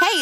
Hey,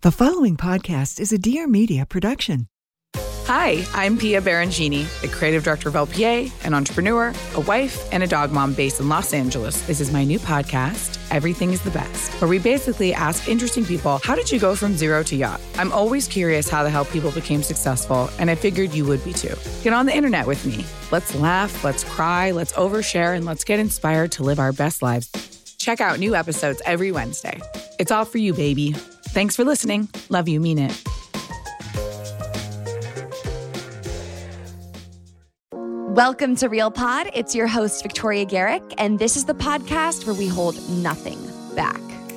The following podcast is a Dear Media production. Hi, I'm Pia Barangini, the creative director of LPA, an entrepreneur, a wife, and a dog mom based in Los Angeles. This is my new podcast, Everything Is the Best, where we basically ask interesting people, how did you go from zero to yacht? I'm always curious how the hell people became successful, and I figured you would be too. Get on the internet with me. Let's laugh, let's cry, let's overshare, and let's get inspired to live our best lives. Check out new episodes every Wednesday. It's all for you, baby. Thanks for listening. Love you, mean it. Welcome to RealPod. It's your host, Victoria Garrick, and this is the podcast where we hold nothing back.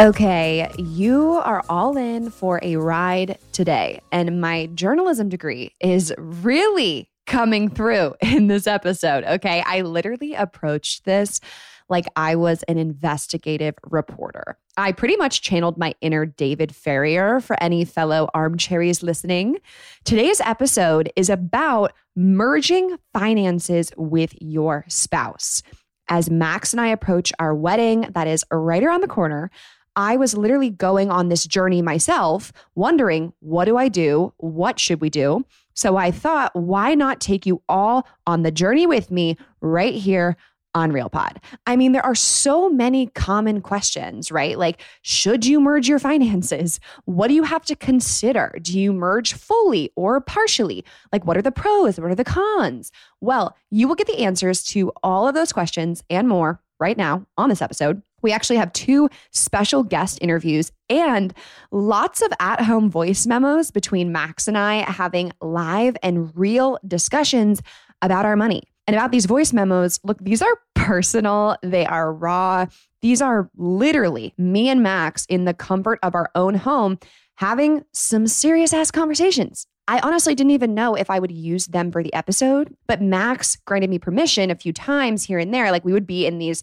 Okay, you are all in for a ride today, and my journalism degree is really coming through in this episode, okay? I literally approached this like I was an investigative reporter. I pretty much channeled my inner David Ferrier for any fellow armchairs listening. Today's episode is about merging finances with your spouse. As Max and I approach our wedding that is right around the corner, I was literally going on this journey myself, wondering, what do I do? What should we do? So I thought, why not take you all on the journey with me right here on RealPod? I mean, there are so many common questions, right? Like, should you merge your finances? What do you have to consider? Do you merge fully or partially? Like, what are the pros? What are the cons? Well, you will get the answers to all of those questions and more right now on this episode. We actually have two special guest interviews and lots of at-home voice memos between Max and I having live and real discussions about our money. And about these voice memos, look, these are personal. They are raw. These are literally me and Max in the comfort of our own home having some serious-ass conversations. I honestly didn't even know if I would use them for the episode, but Max granted me permission a few times here and there. Like, we would be in these,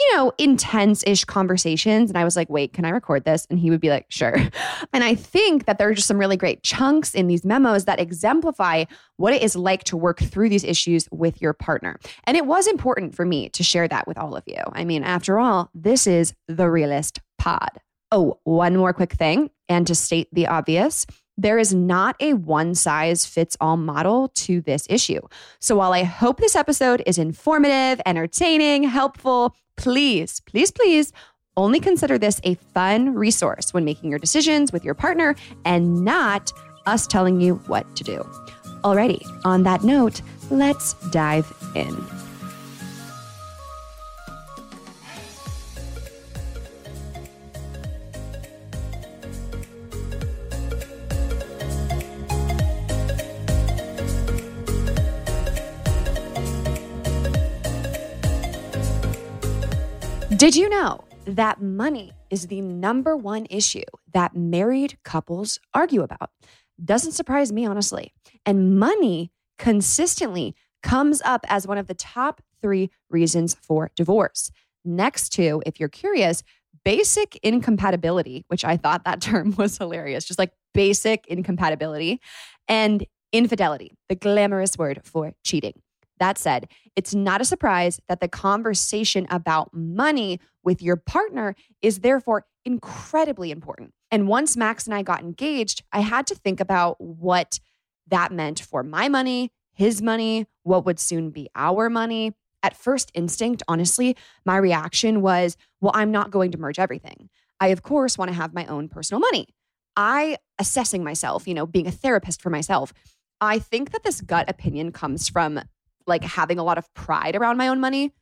you know, intense-ish conversations. And I was like, wait, can I record this? And he would be like, sure. And I think that there are just some really great chunks in these memos that exemplify what it is like to work through these issues with your partner. And it was important for me to share that with all of you. I mean, after all, this is the Realist Pod. Oh, one more quick thing, and to state the obvious, there is not a one-size-fits-all model to this issue. So while I hope this episode is informative, entertaining, helpful, please, please, please only consider this a fun resource when making your decisions with your partner and not us telling you what to do. Alrighty, on that note, let's dive in. Did you know that money is the number one issue that married couples argue about? Doesn't surprise me, honestly. And money consistently comes up as one of the top three reasons for divorce. Next to, if you're curious, basic incompatibility, which I thought that term was hilarious, just like basic incompatibility, and infidelity, the glamorous word for cheating. That said, it's not a surprise that the conversation about money with your partner is therefore incredibly important. And once Max and I got engaged, I had to think about what that meant for my money, his money, what would soon be our money. At first instinct, honestly, my reaction was, well, I'm not going to merge everything. I, of course, want to have my own personal money. I, assessing myself, being a therapist for myself, I think that this gut opinion comes from like having a lot of pride around my own money.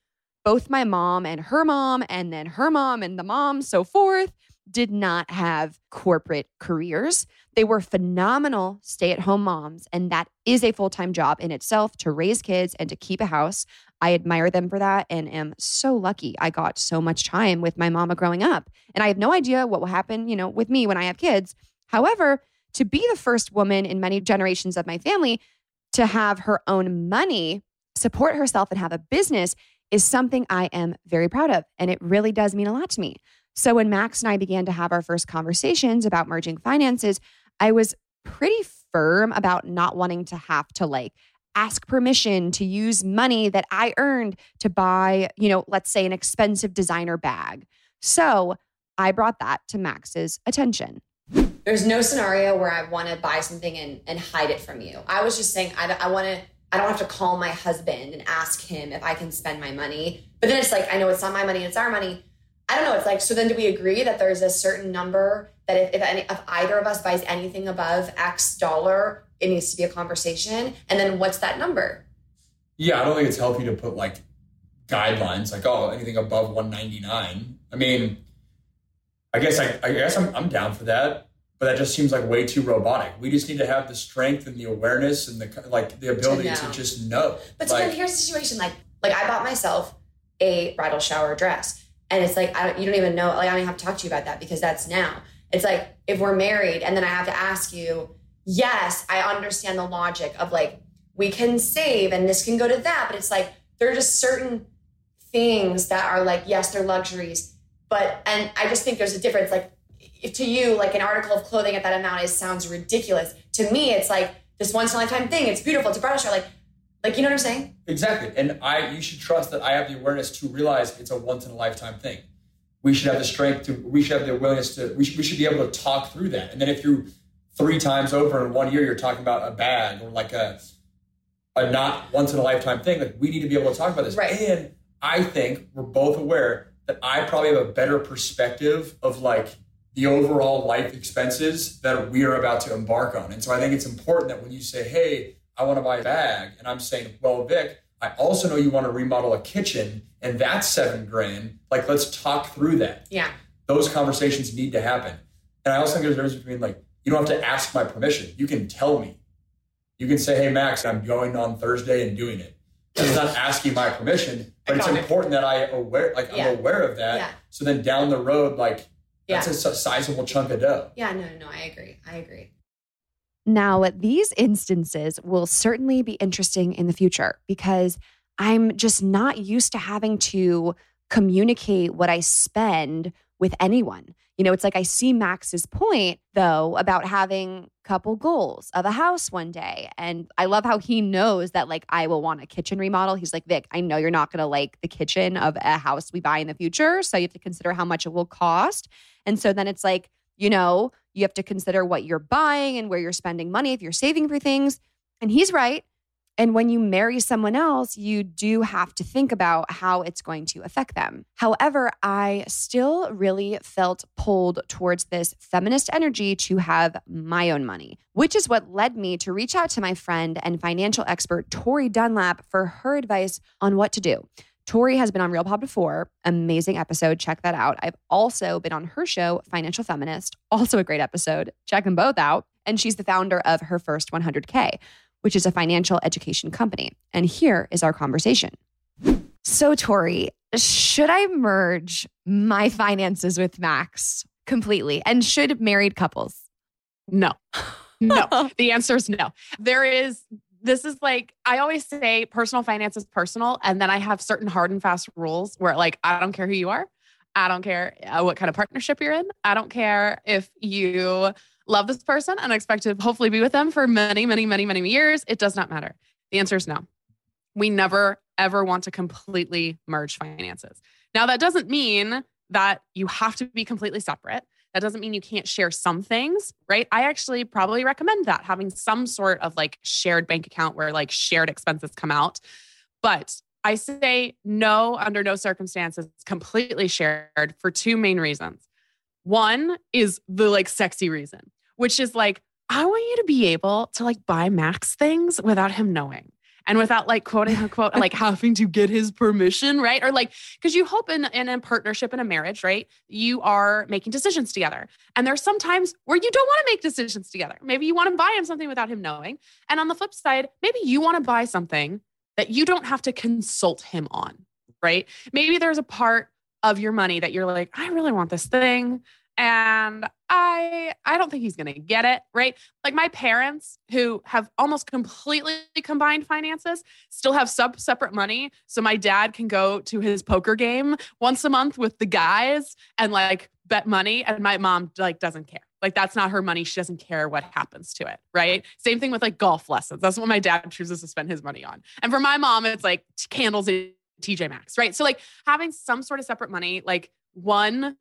Both my mom and her mom, and then her mom and the mom, so forth, did not have corporate careers. They were phenomenal stay-at-home moms, and that is a full-time job in itself to raise kids and to keep a house. I admire them for that and am so lucky I got so much time with my mama growing up. And I have no idea what will happen, with me when I have kids. However, to be the first woman in many generations of my family to have her own money, support herself, and have a business is something I am very proud of. And it really does mean a lot to me. So when Max and I began to have our first conversations about merging finances, I was pretty firm about not wanting to have to ask permission to use money that I earned to buy, let's say an expensive designer bag. So I brought that to Max's attention. There's no scenario where I want to buy something and hide it from you. I was just saying, I don't have to call my husband and ask him if I can spend my money. But then it's I know it's not my money, it's our money. I don't know. It's so then do we agree that there's a certain number that if either of us buys anything above X dollar, it needs to be a conversation? And then what's that number? Yeah, I don't think it's healthy to put guidelines anything above $199. I mean, I guess I'm down for that. But that just seems way too robotic. We just need to have the strength and the awareness and the ability to just know. But so then here's the situation. I bought myself a bridal shower dress, and it's you don't even know. I don't even have to talk to you about that because that's now. It's if we're married, and then I have to ask you. Yes, I understand the logic of we can save and this can go to that, but it's there are just certain things that are yes, they're luxuries, but and I just think there's a difference. To you, an article of clothing at that amount sounds ridiculous. To me, it's this once in a lifetime thing. It's beautiful. It's a bridal shower. You know what I'm saying? Exactly. And you should trust that I have the awareness to realize it's a once in a lifetime thing. We should have the strength to. We should have the willingness to. We should be able to talk through that. And then if you three times over in 1 year you're talking about a bag or a not once in a lifetime thing, we need to be able to talk about this. Right. And I think we're both aware that I probably have a better perspective of the overall life expenses that we are about to embark on. And so I think it's important that when you say, hey, I want to buy a bag, and I'm saying, well, Vic, I also know you want to remodel a kitchen and that's $7,000. Let's talk through that. Yeah. Those conversations need to happen. And I also think there's a difference between you don't have to ask my permission. You can tell me. You can say, hey, Max, I'm going on Thursday and doing it. That's not asking my permission, but it's important that I'm aware of that. Yeah. So then down the road, that's a sizable chunk of dough. Yeah, no, I agree. Now, these instances will certainly be interesting in the future because I'm just not used to having to communicate what I spend with anyone. It's I see Max's point, though, about having couple goals of a house one day. And I love how he knows that I will want a kitchen remodel. He's like, Vic, I know you're not going to like the kitchen of a house we buy in the future. So you have to consider how much it will cost. And so then it's you have to consider what you're buying and where you're spending money if you're saving for things. And he's right. And when you marry someone else, you do have to think about how it's going to affect them. However, I still really felt pulled towards this feminist energy to have my own money, which is what led me to reach out to my friend and financial expert, Tori Dunlap, for her advice on what to do. Tori has been on RealPod before. Amazing episode. Check that out. I've also been on her show, Financial Feminist. Also a great episode. Check them both out. And she's the founder of Her First 100K, which is a financial education company. And here is our conversation. So, Tori, should I merge my finances with Max completely? And should married couples? No. The answer is no. There is this is like, I always say personal finance is personal. And then I have certain hard and fast rules where like, I don't care who you are. I don't care what kind of partnership you're in. I don't care if you love this person and expect to hopefully be with them for many, many, many, many years. It does not matter. The answer is no. We never, ever want to completely merge finances. Now, that doesn't mean that you have to be completely separate. That doesn't mean you can't share some things, right? I actually probably recommend that, having some sort of like shared bank account where like shared expenses come out. But I say no, under no circumstances, completely shared for two main reasons. One is the like sexy reason, which is like, I want you to be able to like buy Max things without him knowing. And without like quote unquote, like having to get his permission, right? Or like, because you hope in a partnership, in a marriage, right? You are making decisions together. And there's some times where you don't want to make decisions together. Maybe you want to buy him something without him knowing. And on the flip side, maybe you want to buy something that you don't have to consult him on, right? Maybe there's a part of your money that you're like, I really want this thing. And I don't think he's going to get it, right? Like my parents, who have almost completely combined finances, still have separate money. So my dad can go to his poker game once a month with the guys and like bet money. And my mom like doesn't care. Like that's not her money. She doesn't care what happens to it, right? Same thing with like golf lessons. That's what my dad chooses to spend his money on. And for my mom, it's like candles and TJ Maxx, right? So like having some sort of separate money, like one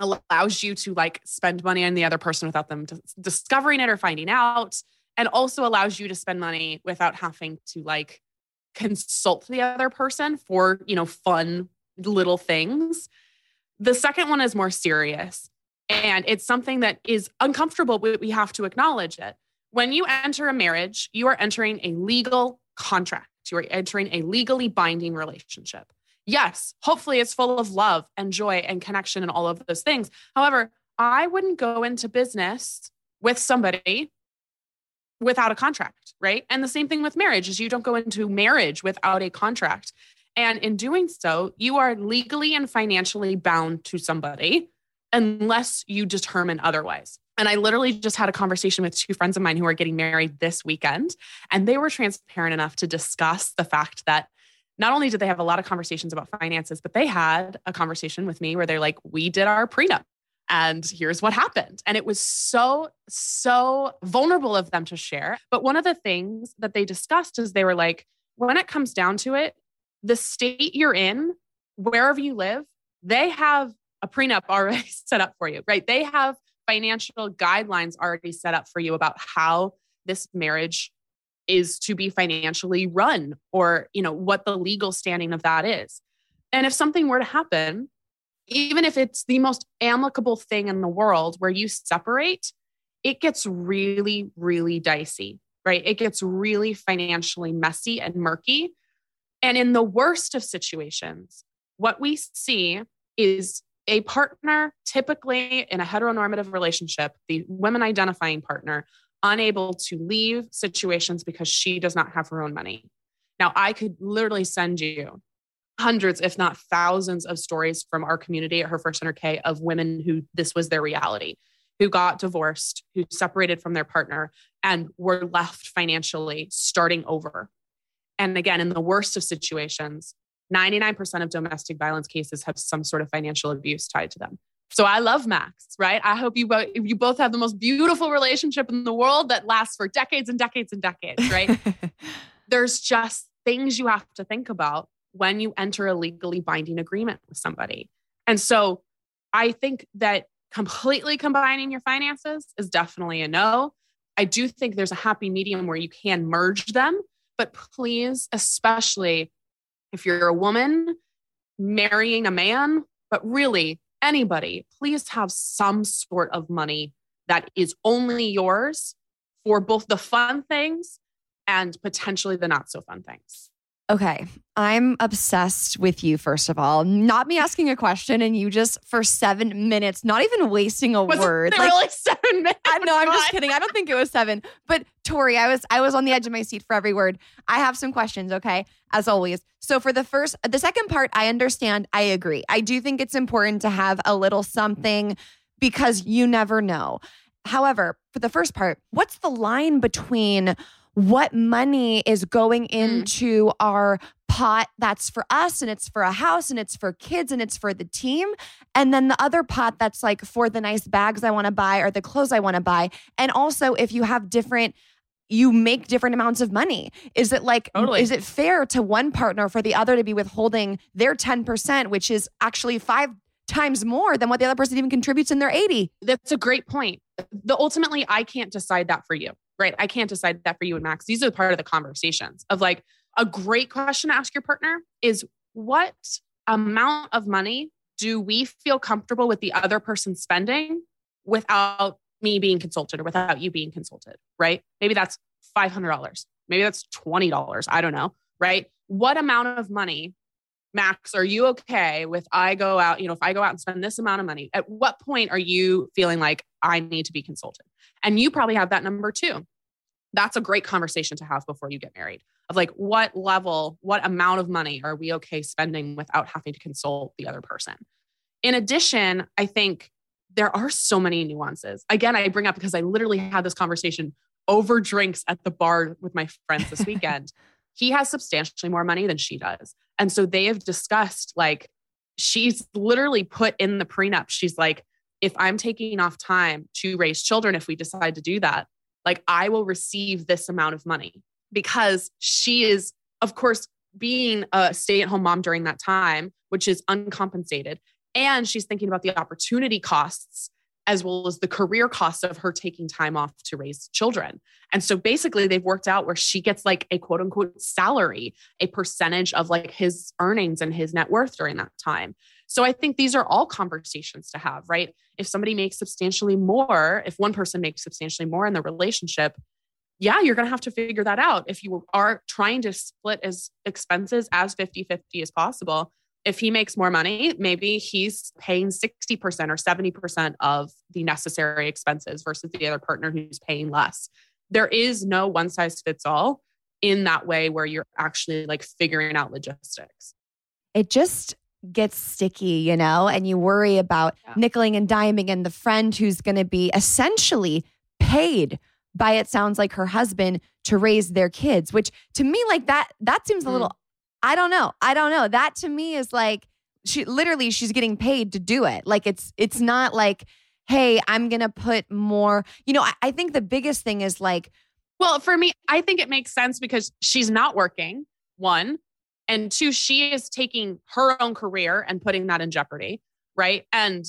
allows you to like spend money on the other person without them discovering it or finding out, and also allows you to spend money without having to like consult the other person for, you know, fun little things. The second one is more serious, and it's something that is uncomfortable, but we have to acknowledge it. When you enter a marriage, you are entering a legal contract. You are entering a legally binding relationship. Yes, hopefully it's full of love and joy and connection and all of those things. However, I wouldn't go into business with somebody without a contract, right? And the same thing with marriage is you don't go into marriage without a contract. And in doing so, you are legally and financially bound to somebody unless you determine otherwise. And I literally just had a conversation with two friends of mine who are getting married this weekend, and they were transparent enough to discuss the fact that not only did they have a lot of conversations about finances, but they had a conversation with me where they're like, we did our prenup and here's what happened. And it was so, so vulnerable of them to share. But one of the things that they discussed is they were like, when it comes down to it, the state you're in, wherever you live, they have a prenup already set up for you, right? They have financial guidelines already set up for you about how this marriage is to be financially run, or, you know, what the legal standing of that is. And if something were to happen, even if it's the most amicable thing in the world where you separate, it gets really, really dicey, right? It gets really financially messy and murky. And in the worst of situations, what we see is a partner, typically in a heteronormative relationship, the women identifying partner, unable to leave situations because she does not have her own money. Now, I could literally send you hundreds, if not thousands, of stories from our community at Her First 100K of women who this was their reality, who got divorced, who separated from their partner, and were left financially starting over. And again, in the worst of situations, 99% of domestic violence cases have some sort of financial abuse tied to them. So I love Max, right? I hope you both have the most beautiful relationship in the world that lasts for decades and decades and decades, right? There's just things you have to think about when you enter a legally binding agreement with somebody. And so I think that completely combining your finances is definitely a no. I do think there's a happy medium where you can merge them, but please, especially if you're a woman marrying a man, but really anybody, please have some sort of money that is only yours for both the fun things and potentially the not so fun things. Okay. I'm obsessed with you, first of all. Not me asking a question and you just for 7 minutes, not even wasting a word. It like, really 7 minutes? No, I'm just kidding. I don't think it was 7. But Tori, I was on the edge of my seat for every word. I have some questions, okay? As always. So for the second part, I understand. I agree. I do think it's important to have a little something because you never know. However, for the first part, what's the line between what money is going into our pot that's for us and it's for a house and it's for kids and it's for the team. And then the other pot that's like for the nice bags I want to buy or the clothes I want to buy. And also if you have different, you make different amounts of money. Is it like, Is it fair to one partner for the other to be withholding their 10%, which is actually 5 times more than what the other person even contributes in their 80? That's a great point. Ultimately, I can't decide that for you, right? I can't decide that for you and Max. These are part of the conversations of like, a great question to ask your partner is what amount of money do we feel comfortable with the other person spending without me being consulted or without you being consulted, right? Maybe that's $500. Maybe that's $20. I don't know, right? What amount of money, Max, are you okay with I go out, if I go out and spend this amount of money, at what point are you feeling like I need to be consulted? And you probably have that number too. That's a great conversation to have before you get married of like, what level, what amount of money are we okay spending without having to consult the other person? In addition, I think there are so many nuances. Again, I bring up because I literally had this conversation over drinks at the bar with my friends this weekend. He has substantially more money than she does. And so they have discussed like, she's literally put in the prenup. She's like, if I'm taking off time to raise children, if we decide to do that, like I will receive this amount of money because she is, of course, being a stay-at-home mom during that time, which is uncompensated. And she's thinking about the opportunity costs as well as the career costs of her taking time off to raise children. And so basically they've worked out where she gets like a quote unquote salary, a percentage of like his earnings and his net worth during that time. So I think these are all conversations to have, right? If somebody makes substantially more, if one person makes substantially more in the relationship, yeah, you're going to have to figure that out. If you are trying to split as expenses as 50-50 as possible, if he makes more money, maybe he's paying 60% or 70% of the necessary expenses versus the other partner who's paying less. There is no one size fits all in that way where you're actually like figuring out logistics. It just gets sticky, and you worry about nickeling and diming and the friend who's going to be essentially paid by, it sounds like, her husband to raise their kids, which to me like that seems a little, I don't know. That to me is like, she's getting paid to do it. Like it's not like, hey, I'm going to put more, I think the biggest thing is like, well, for me, I think it makes sense because she's not working, one, and two, she is taking her own career and putting that in jeopardy, right? And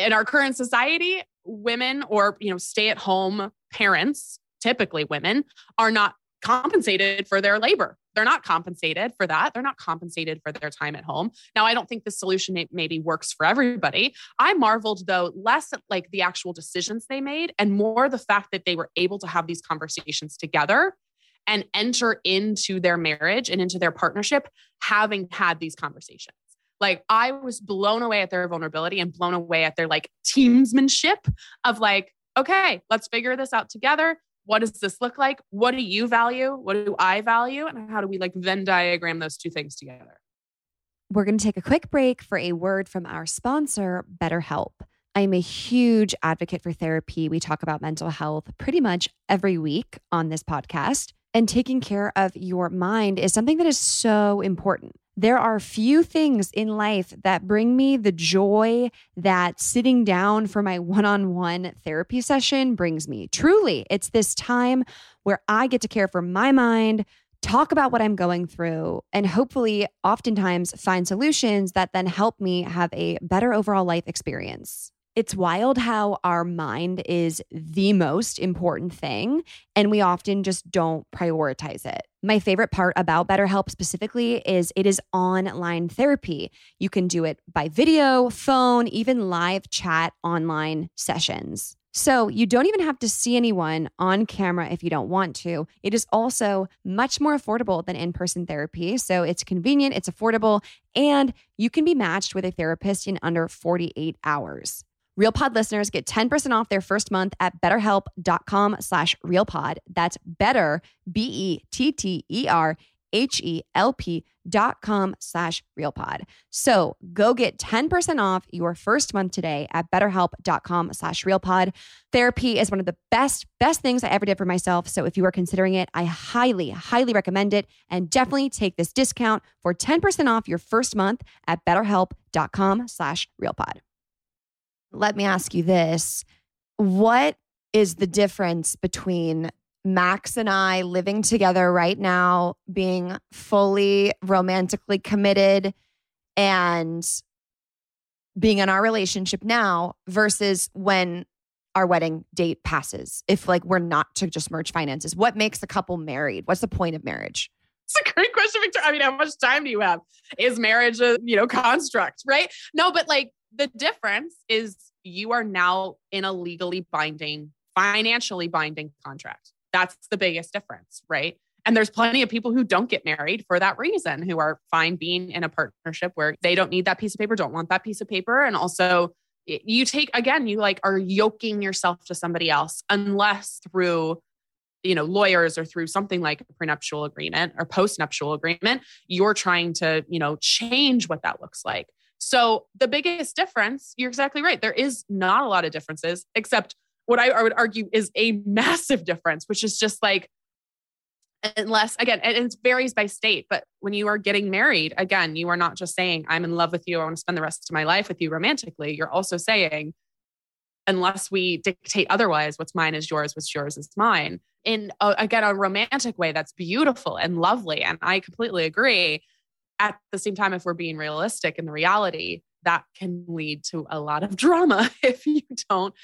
in our current society, women or, stay-at-home parents, typically women, are not compensated for their labor. They're not compensated for that. They're not compensated for their time at home. Now, I don't think the solution maybe works for everybody. I marveled though less at like the actual decisions they made and more the fact that they were able to have these conversations together and enter into their marriage and into their partnership having had these conversations. Like I was blown away at their vulnerability and blown away at their like teamsmanship of like, okay, let's figure this out together. What does this look like? What do you value? What do I value? And how do we like Venn diagram those two things together? We're going to take a quick break for a word from our sponsor, BetterHelp. I'm a huge advocate for therapy. We talk about mental health pretty much every week on this podcast. And taking care of your mind is something that is so important. There are few things in life that bring me the joy that sitting down for my one-on-one therapy session brings me. Truly, it's this time where I get to care for my mind, talk about what I'm going through, and hopefully oftentimes find solutions that then help me have a better overall life experience. It's wild how our mind is the most important thing, and we often just don't prioritize it. My favorite part about BetterHelp specifically is it is online therapy. You can do it by video, phone, even live chat online sessions. So you don't even have to see anyone on camera if you don't want to. It is also much more affordable than in-person therapy. So it's convenient, it's affordable, and you can be matched with a therapist in under 48 hours. RealPod listeners get 10% off their first month at betterhelp.com/RealPod. That's better, BETTER, help.com/realpod. So go get 10% off your first month today at betterhelp.com/realpod. Therapy is one of the best things I ever did for myself. So if you are considering it, I highly recommend it, and definitely take this discount for 10% off your first month at betterhelp.com/realpod. Let me ask you this. What is the difference between Max and I living together right now, being fully romantically committed and being in our relationship now, versus when our wedding date passes? If like we're not to just merge finances, what makes a couple married? What's the point of marriage? It's a great question, Victoria. I mean, how much time do you have? Is marriage a, construct, right? No, but like the difference is you are now in a legally binding, financially binding contract. That's the biggest difference, right? And there's plenty of people who don't get married for that reason, who are fine being in a partnership where they don't need that piece of paper, don't want that piece of paper. And also you take, again, you like are yoking yourself to somebody else, unless through, lawyers or through something like a prenuptial agreement or postnuptial agreement, you're trying to, change what that looks like. So the biggest difference, you're exactly right. There is not a lot of differences, except what I would argue is a massive difference, which is just like, unless, again, and it varies by state, but when you are getting married, again, you are not just saying, I'm in love with you, I want to spend the rest of my life with you romantically. You're also saying, unless we dictate otherwise, what's mine is yours, what's yours is mine. In, again, a romantic way that's beautiful and lovely. And I completely agree. At the same time, if we're being realistic in the reality, that can lead to a lot of drama if you don't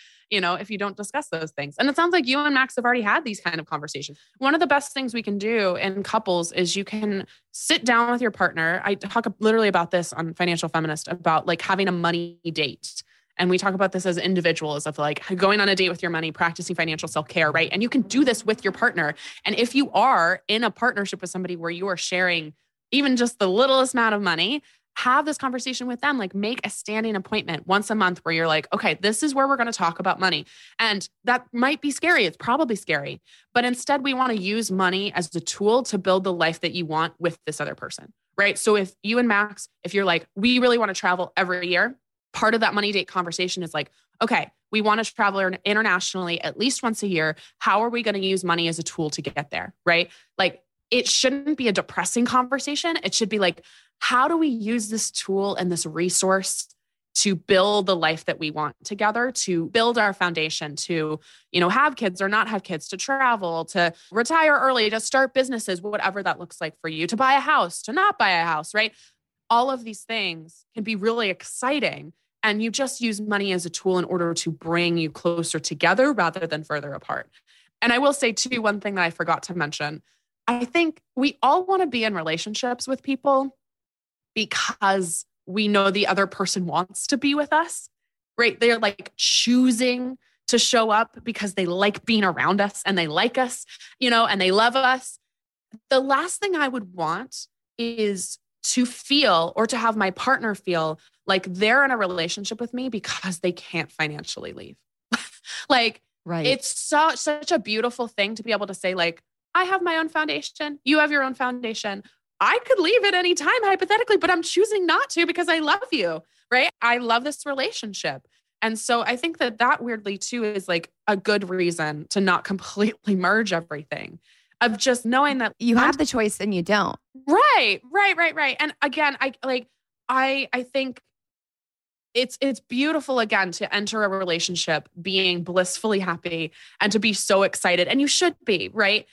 discuss those things. And it sounds like you and Max have already had these kind of conversations. One of the best things we can do in couples is you can sit down with your partner. I talk literally about this on Financial Feminist, about like having a money date. And we talk about this as individuals, of like going on a date with your money, practicing financial self-care, right? And you can do this with your partner. And if you are in a partnership with somebody where you are sharing even just the littlest amount of money, have this conversation with them, like make a standing appointment once a month where you're like, okay, this is where we're going to talk about money. And that might be scary. It's probably scary, but instead we want to use money as the tool to build the life that you want with this other person, right? So if you and Max, if you're like, we really want to travel every year, part of that money date conversation is like, okay, we want to travel internationally at least once a year. How are we going to use money as a tool to get there? Right? Like, it shouldn't be a depressing conversation. It should be like, how do we use this tool and this resource to build the life that we want together, to build our foundation, to, have kids or not have kids, to travel, to retire early, to start businesses, whatever that looks like for you, to buy a house, to not buy a house, right? All of these things can be really exciting. And you just use money as a tool in order to bring you closer together rather than further apart. And I will say too, one thing that I forgot to mention, I think we all want to be in relationships with people because we know the other person wants to be with us, right? They're like choosing to show up because they like being around us and they like us, and they love us. The last thing I would want is to feel, or to have my partner feel, like they're in a relationship with me because they can't financially leave. Like, right. It's such a beautiful thing to be able to say, like, I have my own foundation. You have your own foundation. I could leave at any time, hypothetically, but I'm choosing not to because I love you, right? I love this relationship. And so I think that weirdly too is like a good reason to not completely merge everything, of just knowing that you have the choice and you don't. Right. And again, I think it's beautiful again to enter a relationship being blissfully happy and to be so excited, and you should be, right?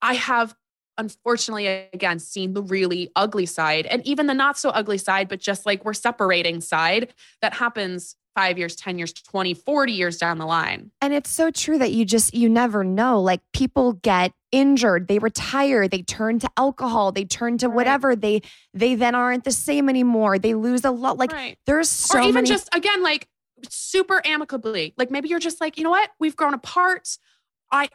I have, unfortunately, again, seen the really ugly side, and even the not so ugly side, but just like we're separating side that happens 5 years, 10 years, 20, 40 years down the line. And it's so true that you never know. Like, people get injured, they retire, they turn to alcohol, they turn to whatever, right. They then aren't the same anymore. They lose a lot. Like, right. There's so many. Or even just, again, like super amicably, like maybe you're just like, you know what? We've grown apart. I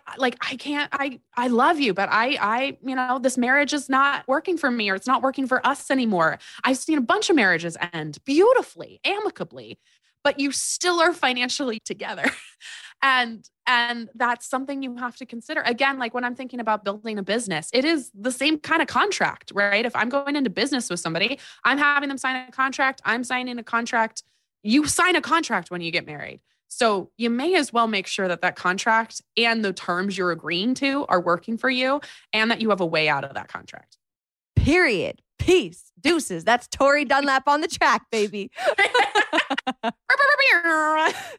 love you, but I this marriage is not working for me, or it's not working for us anymore. I've seen a bunch of marriages end beautifully, amicably, but you still are financially together. And that's something you have to consider. Again, like when I'm thinking about building a business, it is the same kind of contract, right? If I'm going into business with somebody, I'm having them sign a contract. I'm signing a contract. You sign a contract when you get married. So you may as well make sure that that contract and the terms you're agreeing to are working for you and that you have a way out of that contract. Period. Peace. Deuces. That's Tori Dunlap on the track, baby.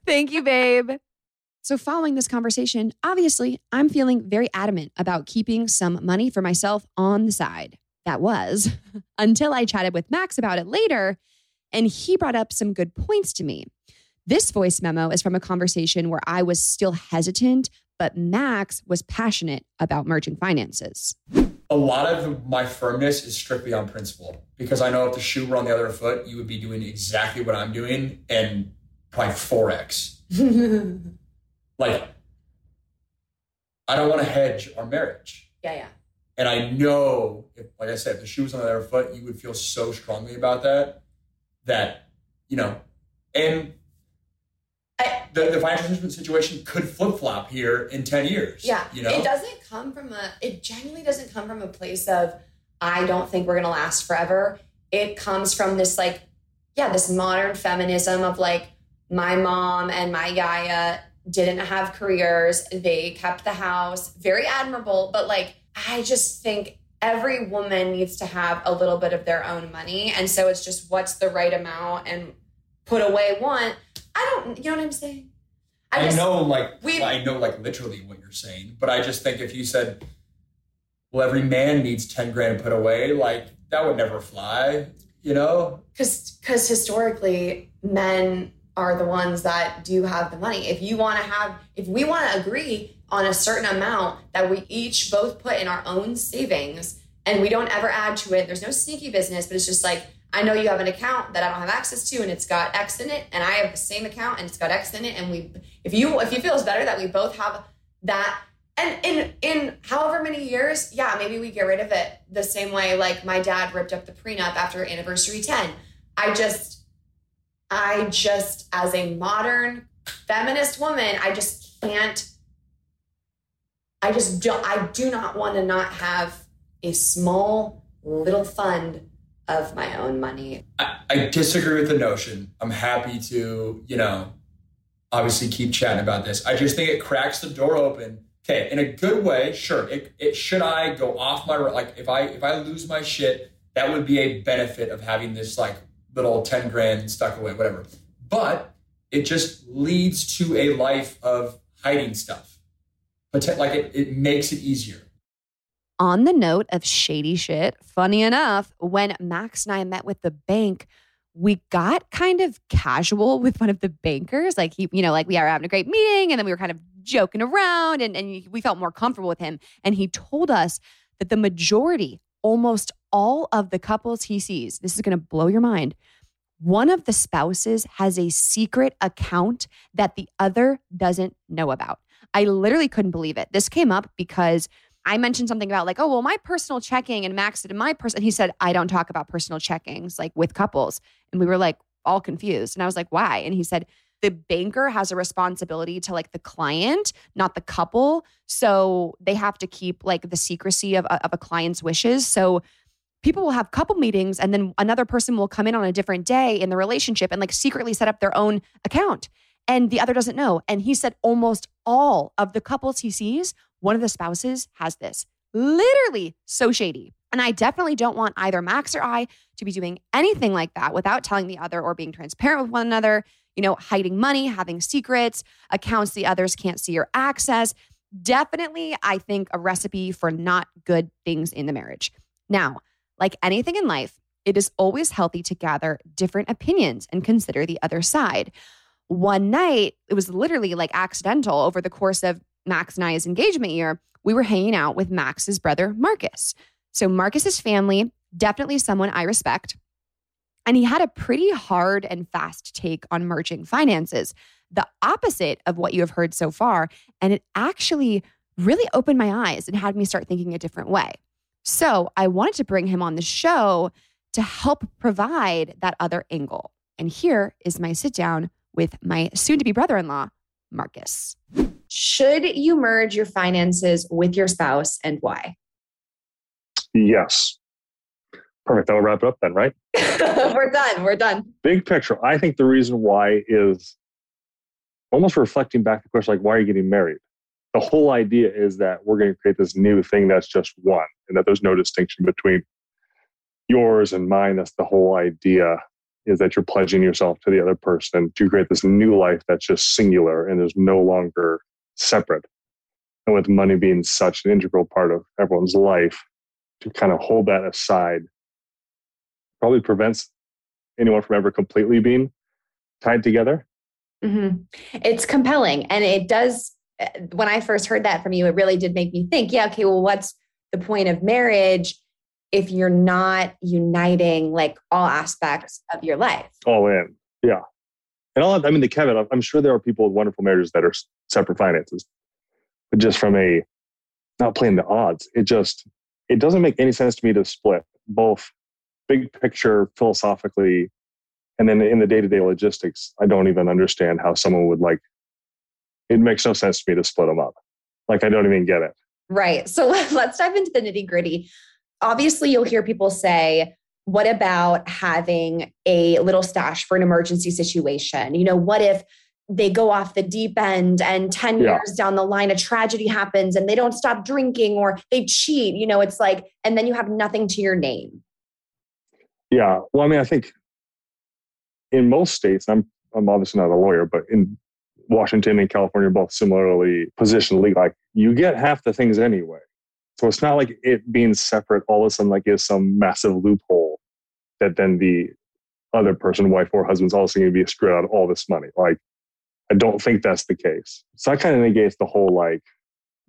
Thank you, babe. So following this conversation, obviously, I'm feeling very adamant about keeping some money for myself on the side. That was until I chatted with Max about it later, and he brought up some good points to me. This voice memo is from a conversation where I was still hesitant, but Max was passionate about merging finances. A lot of my firmness is strictly on principle, because I know if the shoe were on the other foot, you would be doing exactly what I'm doing and probably 4X. Like, I don't want to hedge our marriage. Yeah. And I know, like I said, if the shoe was on the other foot, you would feel so strongly about that, you know, and the financial situation could flip-flop here in 10 years. Yeah, you know? It genuinely doesn't come from a place of, I don't think we're going to last forever. It comes from this like, yeah, this modern feminism of like, my mom and my yaya didn't have careers. They kept the house. Very admirable. But like, I just think every woman needs to have a little bit of their own money. And so it's just what's the right amount and put away one. You know what I'm saying? I know literally what you're saying, but I just think if you said, well, every man needs 10 grand put away, like that would never fly, you know? Because historically men are the ones that do have the money. If we want to agree on a certain amount that we each both put in our own savings and we don't ever add to it, there's no sneaky business, but it's just like, I know you have an account that I don't have access to and it's got X in it, and I have the same account and it's got X in it. And if you feel it's better that we both have that, and in however many years, yeah, maybe we get rid of it the same way. Like my dad ripped up the prenup after anniversary 10. I just, as a modern feminist woman, I do not want to not have a small little fund of my own money. I disagree with the notion. I'm happy to, you know, obviously keep chatting about this. I just think it cracks the door open. Okay, in a good way, sure. It should I go off my, like if I lose my shit, that would be a benefit of having this like little 10 grand stuck away, whatever. But it just leads to a life of hiding stuff. But like it makes it easier. On the note of shady shit, funny enough, when Max and I met with the bank, we got kind of casual with one of the bankers. Like he, you know, like we were having a great meeting and then we were kind of joking around and we felt more comfortable with him. And he told us that the majority, almost all of the couples he sees, this is going to blow your mind, one of the spouses has a secret account that the other doesn't know about. I literally couldn't believe it. This came up because I mentioned something about like, oh, well, my personal checking, and Max did my personal. He said, I don't talk about personal checkings like with couples. And we were like all confused. And I was like, why? And he said, the banker has a responsibility to like the client, not the couple. So they have to keep like the secrecy of a client's wishes. So people will have couple meetings and then another person will come in on a different day in the relationship and like secretly set up their own account. And the other doesn't know. And he said almost all of the couples he sees, one of the spouses has this. Literally so shady. And I definitely don't want either Max or I to be doing anything like that without telling the other or being transparent with one another, you know, hiding money, having secrets, accounts the others can't see or access. Definitely, I think, a recipe for not good things in the marriage. Now, like anything in life, it is always healthy to gather different opinions and consider the other side. One night, it was literally like accidental over the course of Max and I's engagement year, we were hanging out with Max's brother, Marcus. So Marcus's family, definitely someone I respect. And he had a pretty hard and fast take on merging finances, the opposite of what you have heard so far. And it actually really opened my eyes and had me start thinking a different way. So I wanted to bring him on the show to help provide that other angle. And here is my sit down with my soon-to-be brother-in-law, Marcus. Should you merge your finances with your spouse and why? Yes. Perfect. That'll wrap it up then, right? We're done. Big picture. I think the reason why is almost reflecting back the question, like, why are you getting married? The whole idea is that we're going to create this new thing that's just one and that there's no distinction between yours and mine. That's the whole idea, is that you're pledging yourself to the other person to create this new life that's just singular and is no longer separate. And with money being such an integral part of everyone's life, to kind of hold that aside probably prevents anyone from ever completely being tied together. Mm-hmm. It's compelling. And it does, when I first heard that from you, it really did make me think, yeah, okay, well, what's the point of marriage if you're not uniting like all aspects of your life? All in. Yeah. And all, I mean, the caveat, I'm sure there are people with wonderful marriages that are separate finances, but just from a, not playing the odds, it doesn't make any sense to me to split both big picture philosophically. And then in the day-to-day logistics, I don't even understand how someone would like, it makes no sense to me to split them up. Like, I don't even get it. Right. So let's dive into the nitty-gritty. Obviously, you'll hear people say, what about having a little stash for an emergency situation? You know, what if they go off the deep end and 10 years down the line, a tragedy happens and they don't stop drinking or they cheat, you know, it's like, and then you have nothing to your name. Yeah. Well, I mean, I think in most states, I'm obviously not a lawyer, but in Washington and California are both similarly positioned legally. Like, you get half the things anyway. So it's not like it being separate all of a sudden like is some massive loophole that then the other person, wife or husband's also going to be screwed out of all this money. Like, I don't think that's the case. So that kind of negates the whole like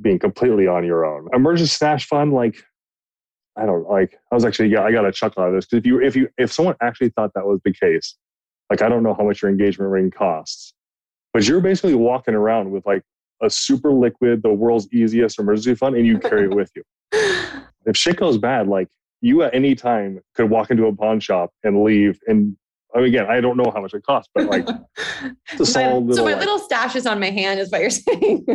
being completely on your own. Emergency stash fund, like, I don't like, I was actually, yeah, I got a chuckle out of this because if someone actually thought that was the case, like, I don't know how much your engagement ring costs, but you're basically walking around with like a super liquid, the world's easiest emergency fund, and you carry it with you. If shit goes bad, like, you at any time could walk into a pawn shop and leave. And I mean, again, I don't know how much it costs, but like, my little stash is on my hand is what you're saying.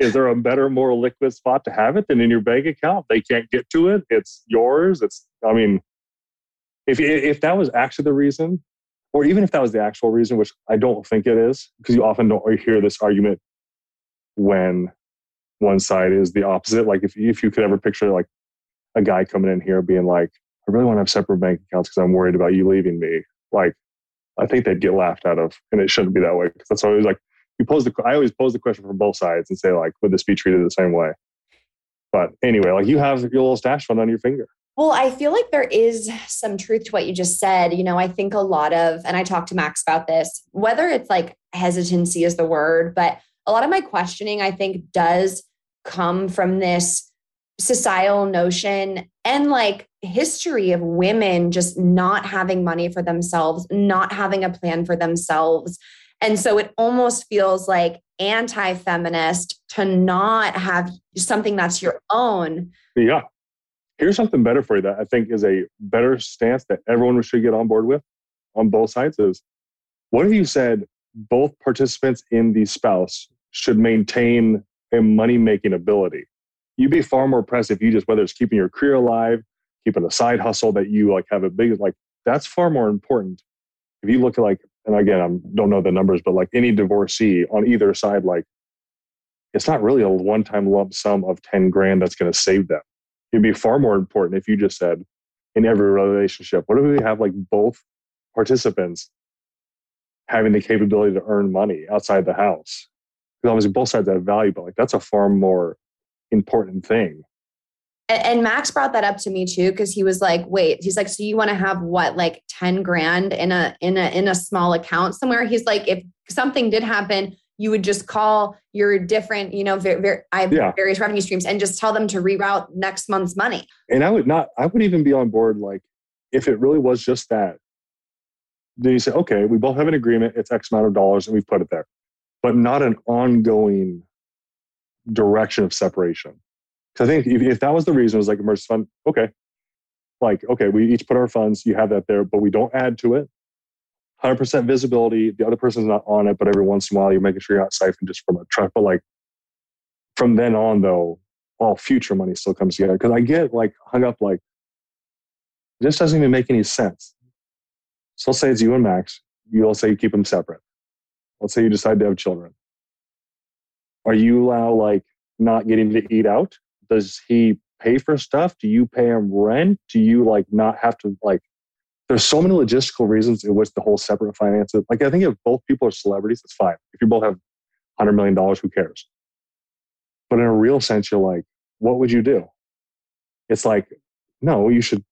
Is there a better, more liquid spot to have it than in your bank account? They can't get to it. It's yours. If that was actually the reason, or even if that was the actual reason, which I don't think it is, because you often don't hear this argument when one side is the opposite. Like, if you could ever picture like a guy coming in here being like, I really want to have separate bank accounts because I'm worried about you leaving me. Like, I think they'd get laughed out of, and it shouldn't be that way. Because that's always like, I always pose the question from both sides and say like, would this be treated the same way? But anyway, like, you have your little stash fund on your finger. Well, I feel like there is some truth to what you just said. You know, I think a lot of, and I talked to Max about this, whether it's like hesitancy is the word, but a lot of my questioning, I think, does come from this societal notion and like history of women just not having money for themselves, not having a plan for themselves. And so it almost feels like anti-feminist to not have something that's your own. Yeah. Here's something better for you that I think is a better stance that everyone should get on board with on both sides is, what if you said both participants in the spouse should maintain a money-making ability? You'd be far more impressed if you just, whether it's keeping your career alive, keeping a side hustle that you like have a big, like, that's far more important. If you look at like, and again, I don't know the numbers, but like any divorcee on either side, like, it's not really a one-time lump sum of 10 grand that's going to save them. It'd be far more important if you just said, in every relationship, what if we have like both participants having the capability to earn money outside the house? Because obviously both sides have value, but like, that's a far more important thing. And Max brought that up to me too, because he was like, wait, he's like, so you want to have what, like 10 grand in a small account somewhere? He's like, if something did happen, you would just call your different, you know, various revenue streams and just tell them to reroute next month's money. And I would even be on board. Like, if it really was just that, then you say, okay, we both have an agreement. It's X amount of dollars and we've put it there, but not an ongoing direction of separation. I think if that was the reason, it was like emergency fund, okay. Like, okay, we each put our funds, you have that there, but we don't add to it. 100% visibility. The other person's not on it, but every once in a while you're making sure you're not siphoned just from a track. But like from then on though, all future money still comes together. Because I get like hung up like, this doesn't even make any sense. So let's say it's you and Max. You'll say you keep them separate. Let's say you decide to have children. Are you allow like not getting to eat out? Does he pay for stuff? Do you pay him rent? Do you like not have to like, there's so many logistical reasons in which the whole separate finances, like I think if both people are celebrities, it's fine. If you both have $100 million, who cares? But in a real sense, you're like, what would you do? It's like, no, you should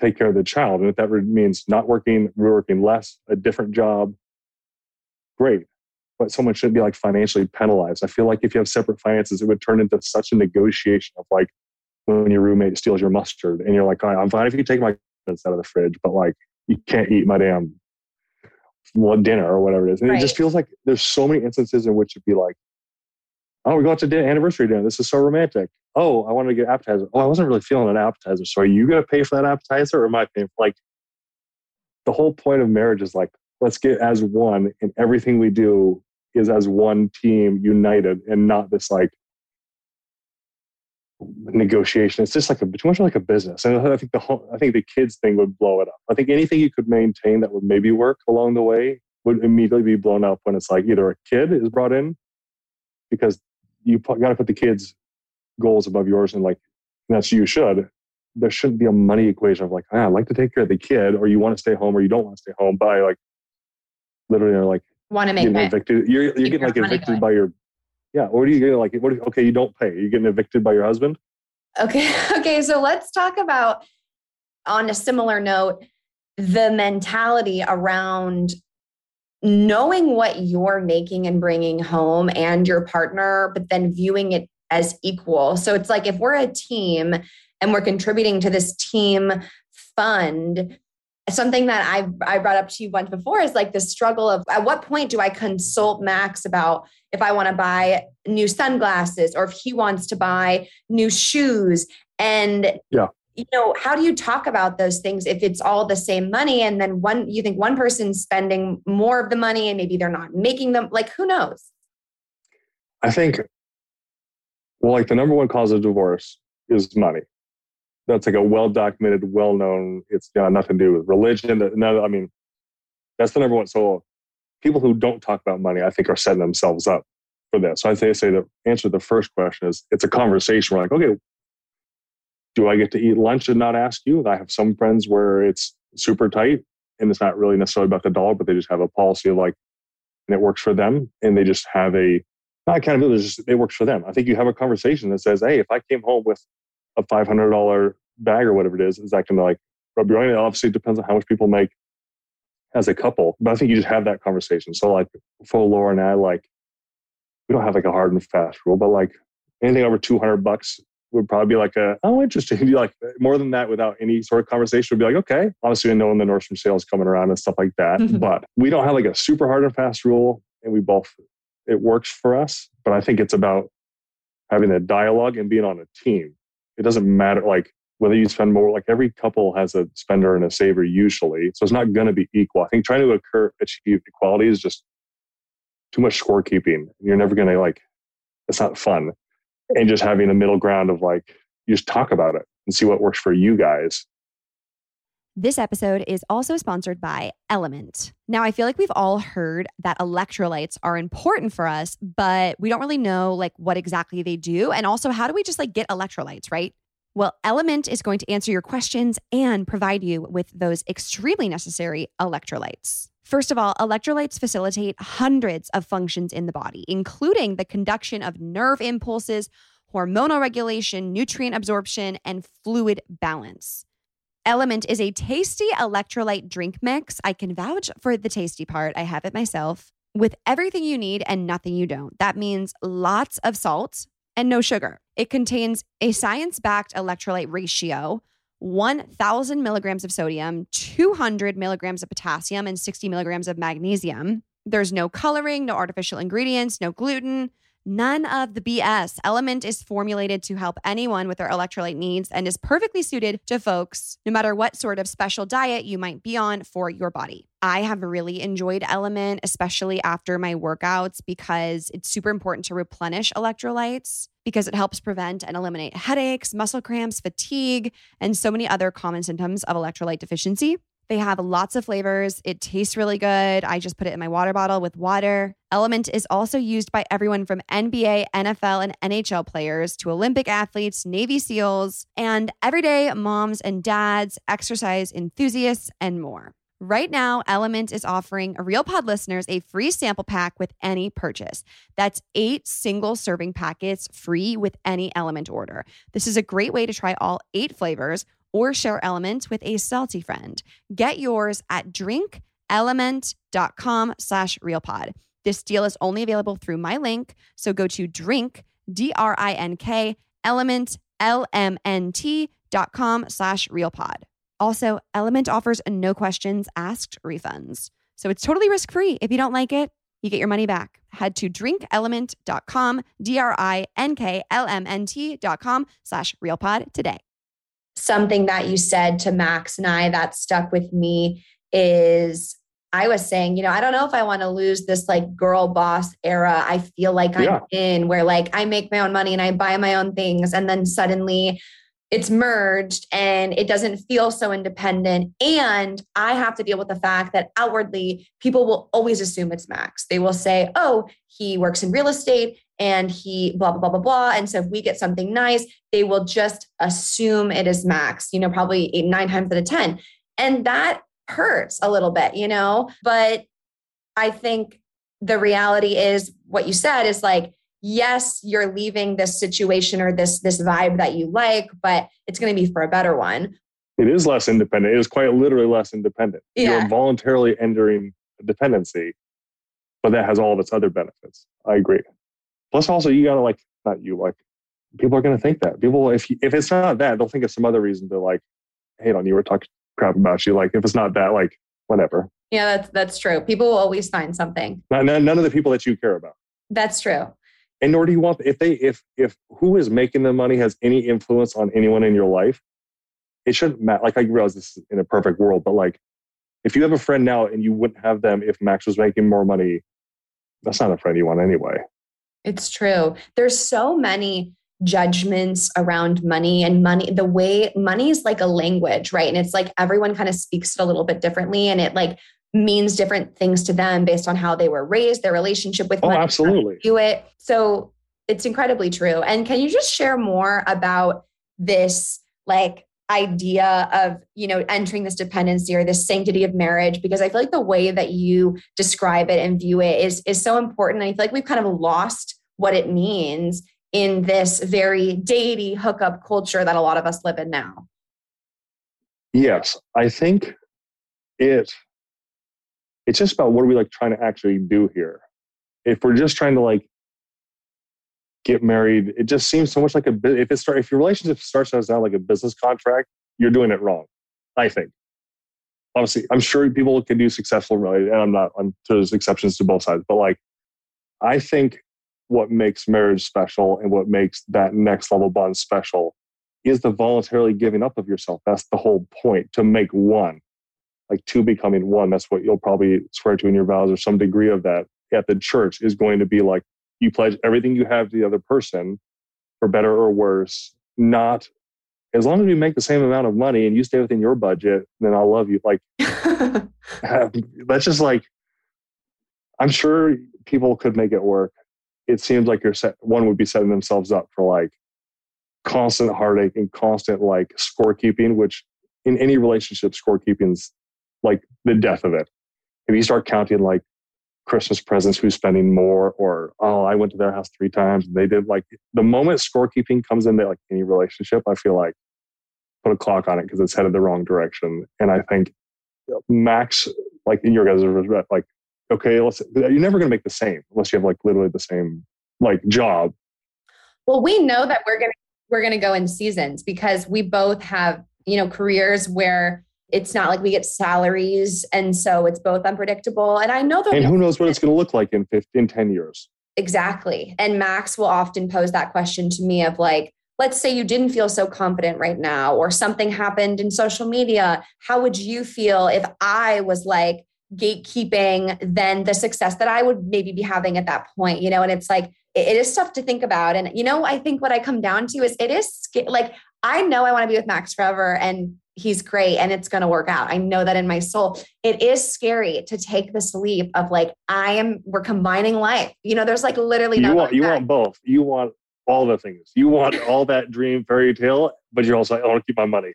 take care of the child. And if that means not working, working less, a different job, great. But someone shouldn't be like financially penalized. I feel like if you have separate finances, it would turn into such a negotiation of like when your roommate steals your mustard and you're like, all right, I'm fine if you take my out of the fridge, but like you can't eat my damn dinner or whatever it is. And right. It just feels like there's so many instances in which it'd be like, oh, we go out to dinner, anniversary dinner. This is so romantic. Oh, I wanted to get an appetizer. Oh, I wasn't really feeling an appetizer. So are you going to pay for that appetizer or am I paying for like the whole point of marriage is like, let's get as one and everything we do is as one team united and not this like negotiation. It's just like too much like a business. And I think the kids thing would blow it up. I think anything you could maintain that would maybe work along the way would immediately be blown up when it's like either a kid is brought in because you got to put the kids' goals above yours and like, and that's you should. There shouldn't be a money equation of like, I like to take care of the kid or you want to stay home or you don't want to stay home. But I like literally are like, want to make evicted. You're getting like evicted going by your, yeah. Or do you get like, what? Okay, you don't pay. You're getting evicted by your husband. Okay. So let's talk about, on a similar note, the mentality around knowing what you're making and bringing home and your partner, but then viewing it as equal. So it's like, if we're a team and we're contributing to this team fund, something that I brought up to you once before is like the struggle of at what point do I consult Max about if I want to buy new sunglasses or if he wants to buy new shoes. And, you know, how do you talk about those things if it's all the same money? And then you think one person's spending more of the money and maybe they're not making them, like, who knows? I think, well, like the number one cause of divorce is money. That's like a well-documented, well-known, it's got nothing to do with religion. No, I mean, that's the number one. So people who don't talk about money, I think, are setting themselves up for that. So I say the answer to the first question is, it's a conversation. We're like, okay, do I get to eat lunch and not ask you? I have some friends where it's super tight and it's not really necessarily about the dollar, but they just have a policy of like, and it works for them. And they just have a, not accountability, just it works for them. I think you have a conversation that says, hey, if I came home with a $500 bag or whatever it is that going to like rub your own? It obviously depends on how much people make as a couple. But I think you just have that conversation. So like for Laura and I, like we don't have like a hard and fast rule, but like anything over $200 would probably be like interesting. Be like more than that without any sort of conversation would be like, okay, obviously knowing the Nordstrom sale is coming around and stuff like that. Mm-hmm. But we don't have like a super hard and fast rule and we both, it works for us. But I think it's about having that dialogue and being on a team. It doesn't matter like whether you spend more, like every couple has a spender and a saver usually. So it's not going to be equal. I think trying to achieve equality is just too much scorekeeping. You're never going to like, it's not fun. And just having a middle ground of like, you just talk about it and see what works for you guys. This episode is also sponsored by Element. Now, I feel like we've all heard that electrolytes are important for us, but we don't really know like what exactly they do. And also, how do we just like get electrolytes, right? Well, Element is going to answer your questions and provide you with those extremely necessary electrolytes. First of all, electrolytes facilitate hundreds of functions in the body, including the conduction of nerve impulses, hormonal regulation, nutrient absorption, and fluid balance. Element is a tasty electrolyte drink mix. I can vouch for the tasty part. I have it myself. With everything you need and nothing you don't. That means lots of salt and no sugar. It contains a science-backed electrolyte ratio, 1,000 milligrams of sodium, 200 milligrams of potassium, and 60 milligrams of magnesium. There's no coloring, no artificial ingredients, no gluten, None of the BS. Element is formulated to help anyone with their electrolyte needs and is perfectly suited to folks, no matter what sort of special diet you might be on for your body. I have really enjoyed Element, especially after my workouts, because it's super important to replenish electrolytes because it helps prevent and eliminate headaches, muscle cramps, fatigue, and so many other common symptoms of electrolyte deficiency. They have lots of flavors. It tastes really good. I just put it in my water bottle with water. Element is also used by everyone from NBA, NFL, and NHL players to Olympic athletes, Navy SEALs, and everyday moms and dads, exercise enthusiasts, and more. Right now, Element is offering RealPod listeners a free sample pack with any purchase. That's 8 single-serving packets free with any Element order. This is a great way to try all 8 flavors or share Element with a salty friend. Get yours at drinkelement.com/RealPod. This deal is only available through my link, so go to drink, drink, element, LMNT.com/RealPod. Also, Element offers no questions asked refunds, so it's totally risk-free. If you don't like it, you get your money back. Head to drinkelement.com, drinklmnt.com/RealPod today. Something that you said to Max and I that stuck with me is I was saying, you know, I don't know if I want to lose this like girl boss era. I feel like I'm in where like I make my own money and I buy my own things. And then suddenly it's merged and it doesn't feel so independent. And I have to deal with the fact that outwardly people will always assume it's Max. They will say, oh, he works in real estate and he blah, blah, blah, blah, blah. And so if we get something nice, they will just assume it is Max, you know, probably 8, 9 times out of 10. And that hurts a little bit, you know, but I think the reality is what you said is like, yes, you're leaving this situation or this vibe that you like, but it's going to be for a better one. It is less independent. It is quite literally less independent. Yeah. You're voluntarily entering a dependency, but that has all of its other benefits. I agree. Plus, also, you gotta like, not you, like, people are gonna think that. People, if it's not that, they'll think of some other reason to like hate on you or talk crap about you. Like, if it's not that, like, whatever. Yeah, that's true. People will always find something. None of the people that you care about. That's true. And nor do you want if who is making the money has any influence on anyone in your life, it shouldn't matter. Like, I realize this is in a perfect world, but like, if you have a friend now and you wouldn't have them if Max was making more money, that's not a friend you want anyway. It's true. There's so many judgments around money and money, the way money is like a language, right? And it's like everyone kind of speaks it a little bit differently and it like means different things to them based on how they were raised, their relationship with money. Oh, absolutely. How they do it. So it's incredibly true. And can you just share more about this like idea of, you know, entering this dependency or this sanctity of marriage? Because I feel like the way that you describe it and view it is so important. And I feel like we've kind of lost what it means in this very datey hookup culture that a lot of us live in now. Yes. I think it's just about what are we like trying to actually do here? If we're just trying to like get married, it just seems so much like if your relationship starts out like a business contract, you're doing it wrong, I think. Obviously, I'm sure people can do successful, and there's exceptions to both sides, but like, I think what makes marriage special and what makes that next level bond special is the voluntarily giving up of yourself. That's the whole point, to make one, like two becoming one. That's what you'll probably swear to in your vows or some degree of that at the church is going to be like, you pledge everything you have to the other person for better or worse, not as long as we make the same amount of money and you stay within your budget, then I'll love you. Like, that's just like, I'm sure people could make it work. It seems like one would be setting themselves up for like constant heartache and constant like scorekeeping, which in any relationship, scorekeeping's like the death of it. If you start counting like Christmas presents, who's spending more, or, oh, I went to their house 3 times and they did, like, the moment scorekeeping comes into like any relationship, I feel like put a clock on it because it's headed the wrong direction. And I think Max, like in your guys' like, okay, you're never going to make the same unless you have like literally the same like job. Well, we know that we're going to go in seasons because we both have, you know, careers where it's not like we get salaries. And so it's both unpredictable. And I know that. And who knows what it's going to look like in 10 years. Exactly. And Max will often pose that question to me of like, let's say you didn't feel so confident right now, or something happened in social media. How would you feel if I was like gatekeeping then the success that I would maybe be having at that point, you know? And it's like, it is tough to think about. And, you know, I think what I come down to is it is like, I know I want to be with Max forever and he's great and it's going to work out. I know that in my soul. It is scary to take this leap of like, we're combining life. You know, there's like literally no. You want both. You want all the things. You want all that dream fairy tale, but you're also like, I want to keep my money.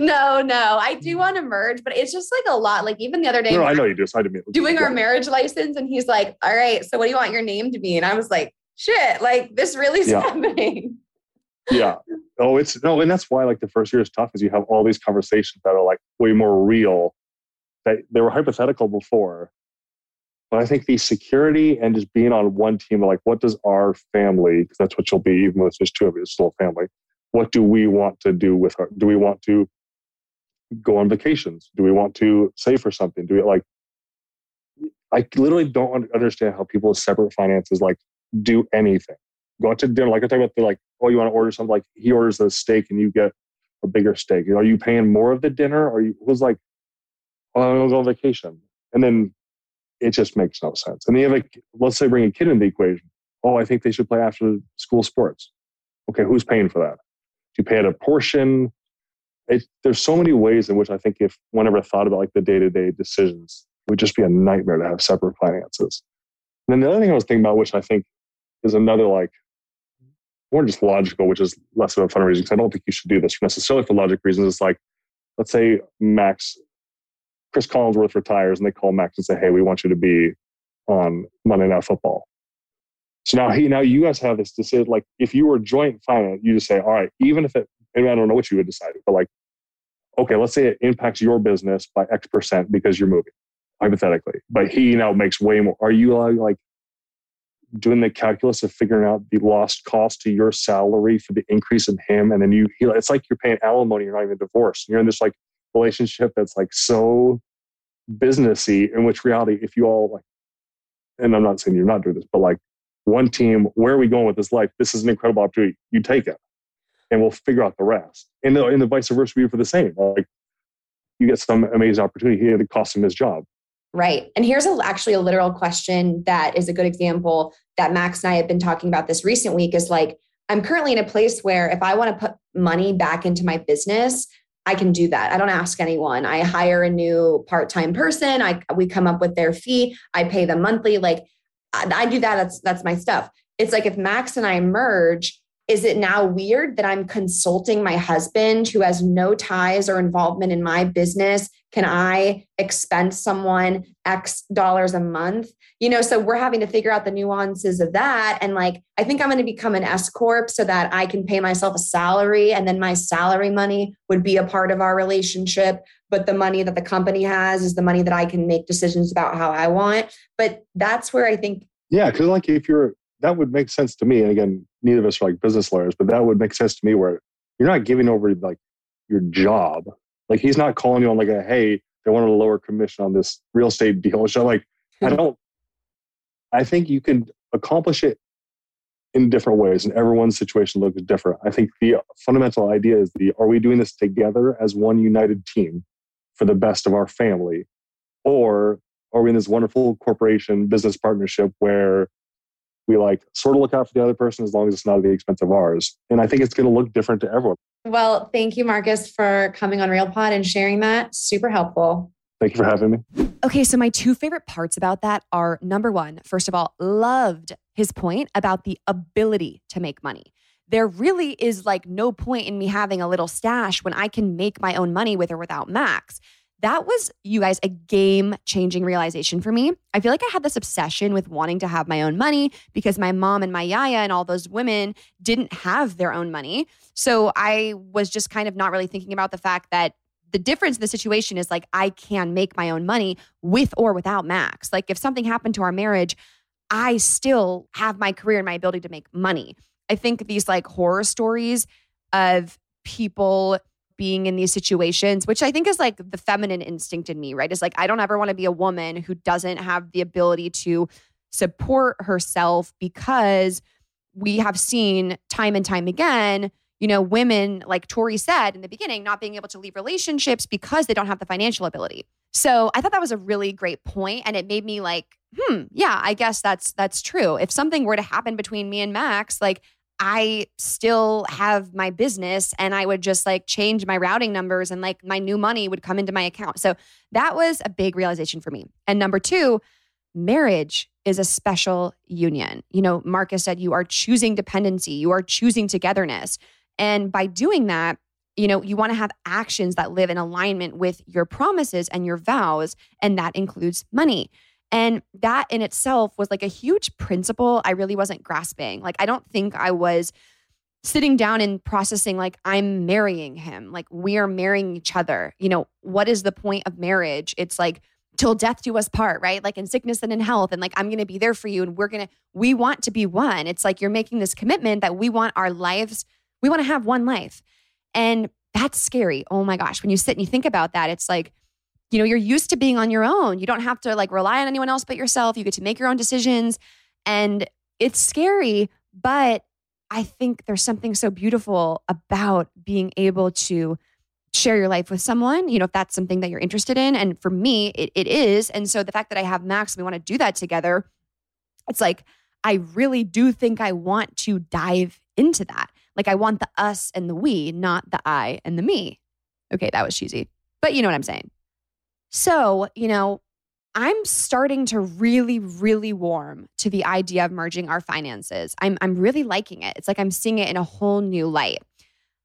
No, I do want to merge, but it's just like a lot. Like even the other day, I know you decided me doing our marriage license, and he's like, "All right, so what do you want your name to be?" And I was like, "Shit, like this really is happening." Yeah. Oh, and that's why like the first year is tough, is you have all these conversations that are like way more real, that they were hypothetical before. But I think the security and just being on one team, like what does our family, because that's what you'll be, even though it's just two of you, it's still a family. What do we want to do with her? Do we want to go on vacations? Do we want to save for something? I literally don't understand how people with separate finances like do anything. Go out to dinner, like I talk about, they're like, oh, you want to order something? Like he orders a steak and you get a bigger steak. Are you paying more of the dinner? Or you was like, oh, I'm going to go on vacation. And then it just makes no sense. And they have like, let's say bring a kid in the equation. Oh, I think they should play after school sports. Okay, who's paying for that? You pay at a portion. There's so many ways in which I think if one ever thought about like the day-to-day decisions, it would just be a nightmare to have separate finances. And then the other thing I was thinking about, which I think is another like more just logical, which is less of a fundraising, because I don't think you should do this necessarily for logic reasons. It's like, let's say Chris Collinsworth retires and they call Max and say, hey, we want you to be on Monday Night Football. So now you guys have this decision. Like if you were joint finance, you just say, all right, even if it, and I don't know what you would decide, but like, okay, let's say it impacts your business by X% because you're moving, hypothetically. But he now makes way more. Are you like doing the calculus of figuring out the lost cost to your salary for the increase in him? And then it's like you're paying alimony, you're not even divorced. You're in this like relationship that's like so businessy, in which reality, if you all like, and I'm not saying you're not doing this, but like, one team, where are we going with this life? This is an incredible opportunity. You take it and we'll figure out the rest. And the vice versa, we were for the same. Like you get some amazing opportunity here that cost him his job. Right. And here's actually a literal question that is a good example that Max and I have been talking about this recent week is like, I'm currently in a place where if I want to put money back into my business, I can do that. I don't ask anyone. I hire a new part-time person. We come up with their fee. I pay them monthly. Like I do that. That's my stuff. It's like if Max and I merge, is it now weird that I'm consulting my husband who has no ties or involvement in my business? Can I expense someone X dollars a month? You know, so we're having to figure out the nuances of that. And like, I think I'm going to become an S Corp so that I can pay myself a salary, and then my salary money would be a part of our relationship. But the money that the company has is the money that I can make decisions about how I want. But that's where I think. Yeah. Cause like that would make sense to me. And again, neither of us are like business lawyers, but that would make sense to me where you're not giving over like your job. Like he's not calling you on like hey, they wanted a lower commission on this real estate deal. Which I'm like, I think you can accomplish it in different ways and everyone's situation looks different. I think the fundamental idea is are we doing this together as one united team for the best of our family? Or are we in this wonderful corporation business partnership where we like sort of look out for the other person as long as it's not at the expense of ours? And I think it's going to look different to everyone. Well, thank you, Marcus, for coming on RealPod and sharing that. Super helpful. Thank you for having me. Okay, so my two favorite parts about that are, number one, first of all, loved his point about the ability to make money. There really is like no point in me having a little stash when I can make my own money with or without Max. That was, you guys, a game-changing realization for me. I feel like I had this obsession with wanting to have my own money because my mom and my yaya and all those women didn't have their own money. So I was just kind of not really thinking about the fact that the difference in the situation is like, I can make my own money with or without Max. Like if something happened to our marriage, I still have my career and my ability to make money. I think these like horror stories of people being in these situations, which I think is like the feminine instinct in me, right? It's like, I don't ever want to be a woman who doesn't have the ability to support herself, because we have seen time and time again, you know, women, like Tori said in the beginning, not being able to leave relationships because they don't have the financial ability. So I thought that was a really great point, and it made me like, yeah, I guess that's true. If something were to happen between me and Max, like I still have my business, and I would just like change my routing numbers and like my new money would come into my account. So that was a big realization for me. And number two, marriage is a special union. You know, Marcus said you are choosing dependency, you are choosing togetherness. And by doing that, you know, you want to have actions that live in alignment with your promises and your vows. And that includes money. And that in itself was like a huge principle I really wasn't grasping. Like, I don't think I was sitting down and processing like, I'm marrying him. Like, we are marrying each other. You know, what is the point of marriage? It's like, till death do us part, right? Like in sickness and in health. And like, I'm going to be there for you. And we want to be one. It's like, you're making this commitment that we want our lives. We want to have one life. And that's scary. Oh my gosh. When you sit and you think about that, it's like, you know, you're used to being on your own. You don't have to like rely on anyone else but yourself. You get to make your own decisions, and it's scary, but I think there's something so beautiful about being able to share your life with someone, you know, if that's something that you're interested in. And for me, it is. And so the fact that I have Max, we want to do that together. It's like, I really do think I want to dive into that. Like, I want the us and the we, not the I and the me. Okay, that was cheesy, but you know what I'm saying. So, you know, I'm starting to really, really warm to the idea of merging our finances. I'm really liking it. It's like I'm seeing it in a whole new light.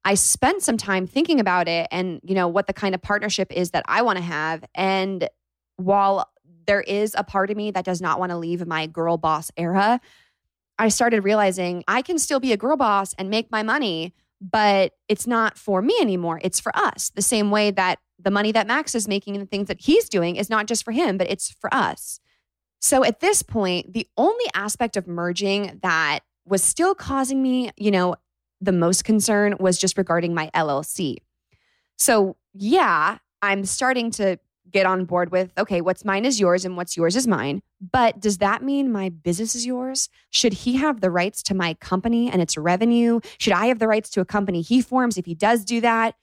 I spent some time thinking about it and, you know, what the kind of partnership is that I want to have. And while there is a part of me that does not want to leave my girl boss era, I started realizing I can still be a girl boss and make my money, but it's not for me anymore. It's for us. The same way that the money that Max is making and the things that he's doing is not just for him, but it's for us. So at this point, the only aspect of merging that was still causing me, you know, the most concern was just regarding my LLC. So yeah, I'm starting to get on board with, okay, what's mine is yours and what's yours is mine. But does that mean my business is yours? Should he have the rights to my company and its revenue? Should I have the rights to a company he forms if he does do that?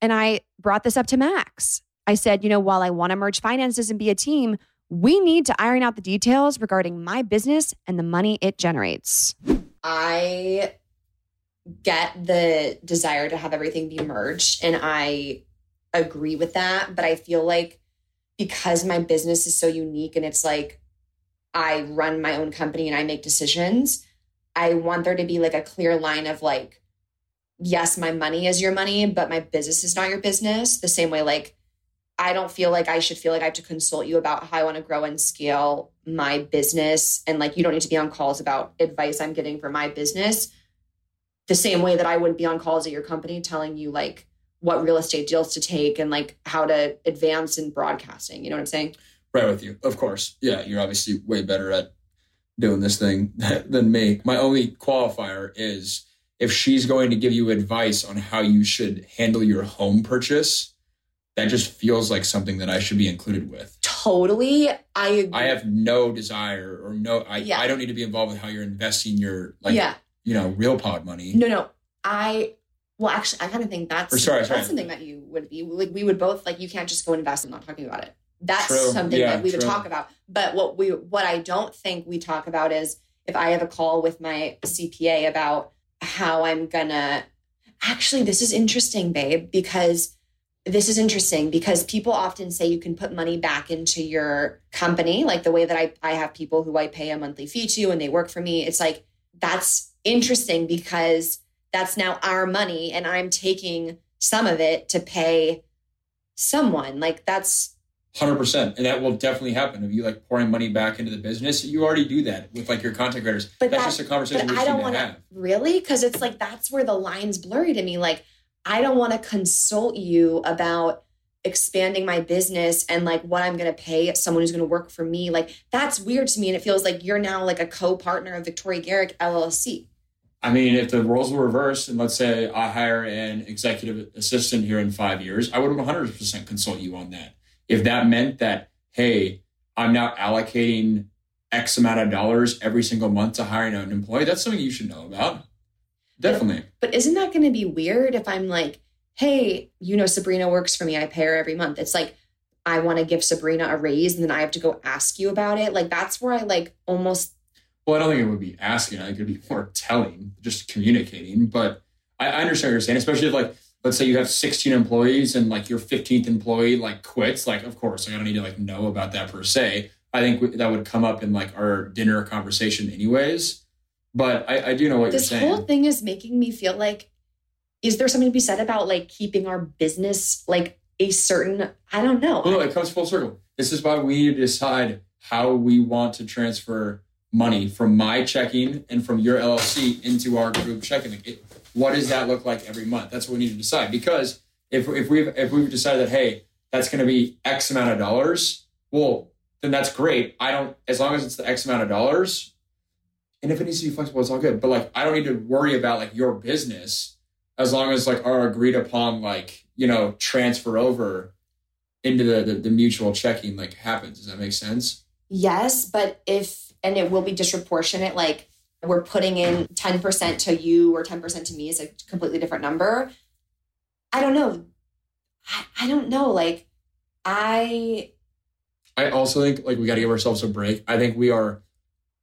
And I brought this up to Max. I said, you know, while I want to merge finances and be a team, we need to iron out the details regarding my business and the money it generates. I get the desire to have everything be merged, and I agree with that. But I feel like because my business is so unique and it's like I run my own company and I make decisions, I want there to be like a clear line of like, yes, my money is your money, but my business is not your business. The same way, like, I don't feel like I should feel like I have to consult you about how I want to grow and scale my business. And like, you don't need to be on calls about advice I'm getting for my business. The same way that I wouldn't be on calls at your company telling you like what real estate deals to take and like how to advance in broadcasting. You know what I'm saying? Right with you. Of course. Yeah. You're obviously way better at doing this thing than me. My only qualifier is, if she's going to give you advice on how you should handle your home purchase, that just feels like something that I should be included with. Totally. I agree. I have no desire or no, I don't need to be involved with how you're investing your, like, you know, RealPod money. No. I kind of think that's something that you would be, like, we would both, like, you can't just go invest and not talking about it. That's true. Something that we would talk about. But what I don't think we talk about is if I have a call with my CPA about how I'm gonna, actually, this is interesting, babe, because people often say you can put money back into your company. Like the way that I have people who I pay a monthly fee to and they work for me. It's like, that's interesting because that's now our money and I'm taking some of it to pay someone. Like that's 100%. And that will definitely happen. If you like pouring money back into the business, you already do that with like your content creators. But that's just a conversation we don't want to have. Really? Because it's like, that's where the line's blurry to me. Like, I don't want to consult you about expanding my business and like what I'm going to pay someone who's going to work for me. Like that's weird to me. And it feels like you're now like a co-partner of Victoria Garrick LLC. I mean, if the roles were reversed and let's say I hire an executive assistant here in 5 years, I would 100% consult you on that. If that meant that, hey, I'm now allocating X amount of dollars every single month to hiring an employee. That's something you should know about. Definitely. But isn't that going to be weird if I'm like, hey, you know, Sabrina works for me. I pay her every month. It's like, I want to give Sabrina a raise and then I have to go ask you about it. Like, that's where I like almost. Well, I don't think it would be asking. I think it would be more telling, just communicating. But I understand what you're saying, especially if like, let's say you have 16 employees and like your 15th employee like quits. Like, of course, like, I don't need to like know about that per se. I think that would come up in like our dinner conversation anyways. But I do know what you're saying. This whole thing is making me feel like, is there something to be said about like keeping our business like a certain, I don't know. Well, it comes full circle. This is why we need to decide how we want to transfer money from my checking and from your LLC into our group checking. Like it, what does that look like every month? That's what we need to decide. Because if we've decided that, hey, that's going to be X amount of dollars, well, then that's great. I don't, as long as it's the X amount of dollars, and if it needs to be flexible, it's all good. But like, I don't need to worry about like your business as long as like our agreed upon, like, you know, transfer over into the mutual checking like happens. Does that make sense? Yes. But and it will be disproportionate. Like we're putting in 10% to you or 10% to me is a completely different number. I don't know. I don't know. Like I also think like we got to give ourselves a break. I think we are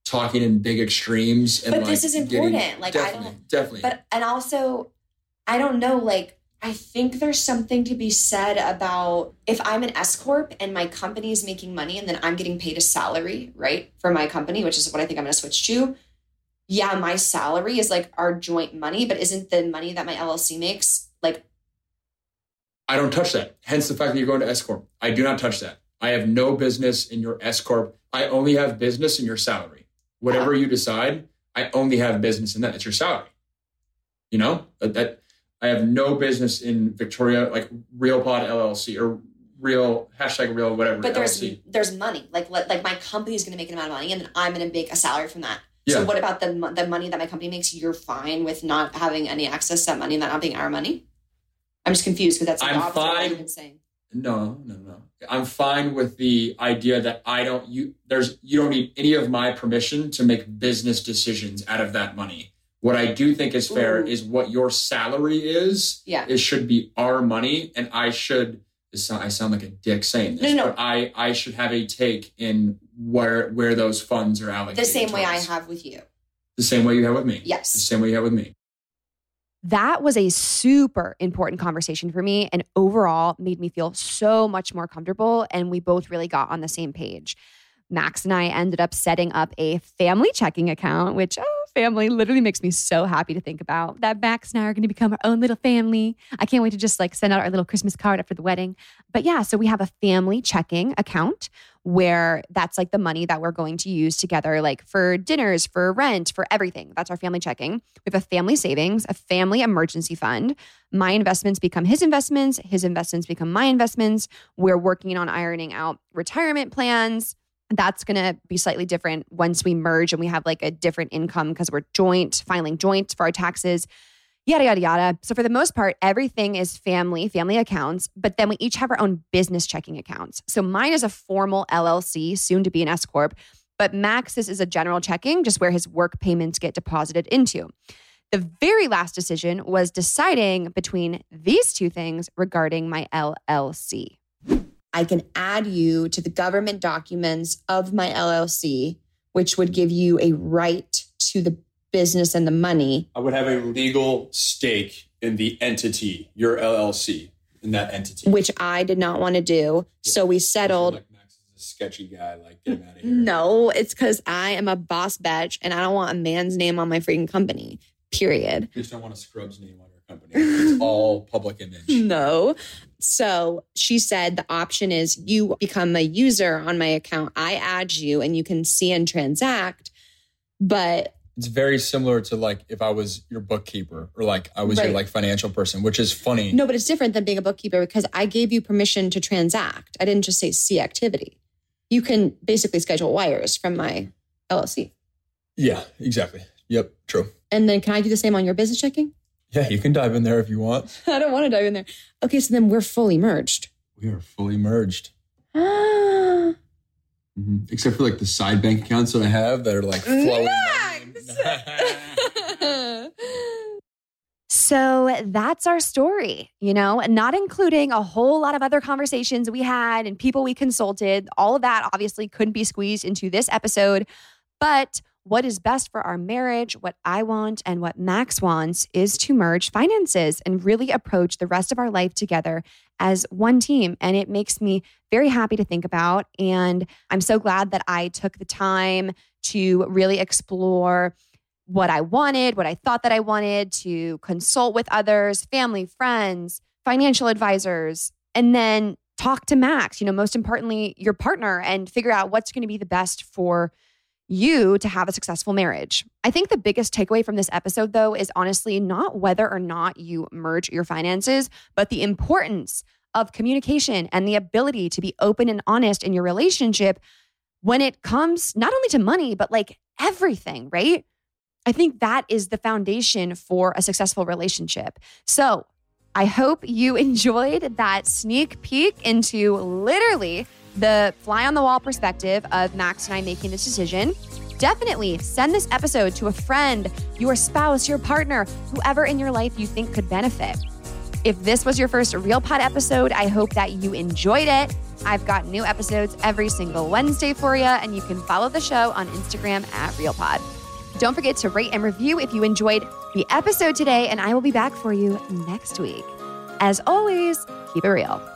talking in big extremes. And but like, this is important. Definitely. And also, I don't know, like, I think there's something to be said about if I'm an S Corp and my company is making money and then I'm getting paid a salary, right, for my company, which is what I think I'm going to switch to. Yeah, my salary is like our joint money, but isn't the money that my LLC makes like... I don't touch that. Hence the fact that you're going to S Corp. I do not touch that. I have no business in your S Corp. I only have business in your salary. Whatever you decide, I only have business in that. It's your salary. You know, that I have no business in Victoria, like RealPod LLC or real #real whatever. But there's money. Like my company is going to make an amount of money and then I'm going to make a salary from that. Yeah. So what about the money that my company makes? You're fine with not having any access to that money and that not being our money? I'm just confused because that's the opposite of what you've been saying. No. I'm fine with the idea that you don't need any of my permission to make business decisions out of that money. What I do think is fair is what your salary is. Yeah. It should be our money. And I sound like a dick saying this, no. But I should have a take in where those funds are allocated. The same way I have with you. The same way you have with me. Yes. The same way you have with me. That was a super important conversation for me and overall made me feel so much more comfortable and we both really got on the same page. Max and I ended up setting up a family checking account, which, family literally makes me so happy to think about. That Max and I are going to become our own little family. I can't wait to just like send out our little Christmas card after the wedding. But yeah, so we have a family checking account where that's like the money that we're going to use together, like for dinners, for rent, for everything. That's our family checking. We have a family savings, a family emergency fund. My investments become his investments become my investments. We're working on ironing out retirement plans. That's going to be slightly different once we merge and we have like a different income because we're filing joint for our taxes, yada, yada, yada. So for the most part, everything is family accounts, but then we each have our own business checking accounts. So mine is a formal LLC, soon to be an S Corp, but Max's is a general checking, just where his work payments get deposited into. The very last decision was deciding between these two things regarding my LLC. I can add you to the government documents of my LLC, which would give you a right to the business and the money. I would have a legal stake in the entity, your LLC, in that entity. Which I did not want to do. Yeah. So we settled. Like Max is a sketchy guy, like get him out of here. No, it's because I am a boss bitch and I don't want a man's name on my freaking company, period. You just don't want a scrub's name on your company. It's all public image. No. So she said the option is you become a user on my account. I add you and you can see and transact, but... It's very similar to like if I was your bookkeeper or like I was your like financial person, which is funny. No, but it's different than being a bookkeeper because I gave you permission to transact. I didn't just say see activity. You can basically schedule wires from my LLC. Yeah, exactly. Yep, true. And then can I do the same on your business checking? Yeah, you can dive in there if you want. I don't want to dive in there. Okay, so then we're fully merged. We are fully merged. Mm-hmm. Except for like the side bank accounts that I have that are like flowing. Max! So that's our story, you know, not including a whole lot of other conversations we had and people we consulted. All of that obviously couldn't be squeezed into this episode. But what is best for our marriage, what I want and what Max wants is to merge finances and really approach the rest of our life together as one team. And it makes me very happy to think about. And I'm so glad that I took the time to really explore what I wanted, what I thought that I wanted, to consult with others, family, friends, financial advisors, and then talk to Max, you know, most importantly, your partner, and figure out what's going to be the best for you to have a successful marriage. I think the biggest takeaway from this episode, though, is honestly not whether or not you merge your finances, but the importance of communication and the ability to be open and honest in your relationship when it comes not only to money, but like everything, right? I think that is the foundation for a successful relationship. So I hope you enjoyed that sneak peek into literally the fly on the wall perspective of Max and I making this decision. Definitely send this episode to a friend, your spouse, your partner, whoever in your life you think could benefit. If this was your first RealPod episode, I hope that you enjoyed it. I've got new episodes every single Wednesday for you, and you can follow the show on Instagram at RealPod. Don't forget to rate and review if you enjoyed the episode today, and I will be back for you next week. As always, keep it real.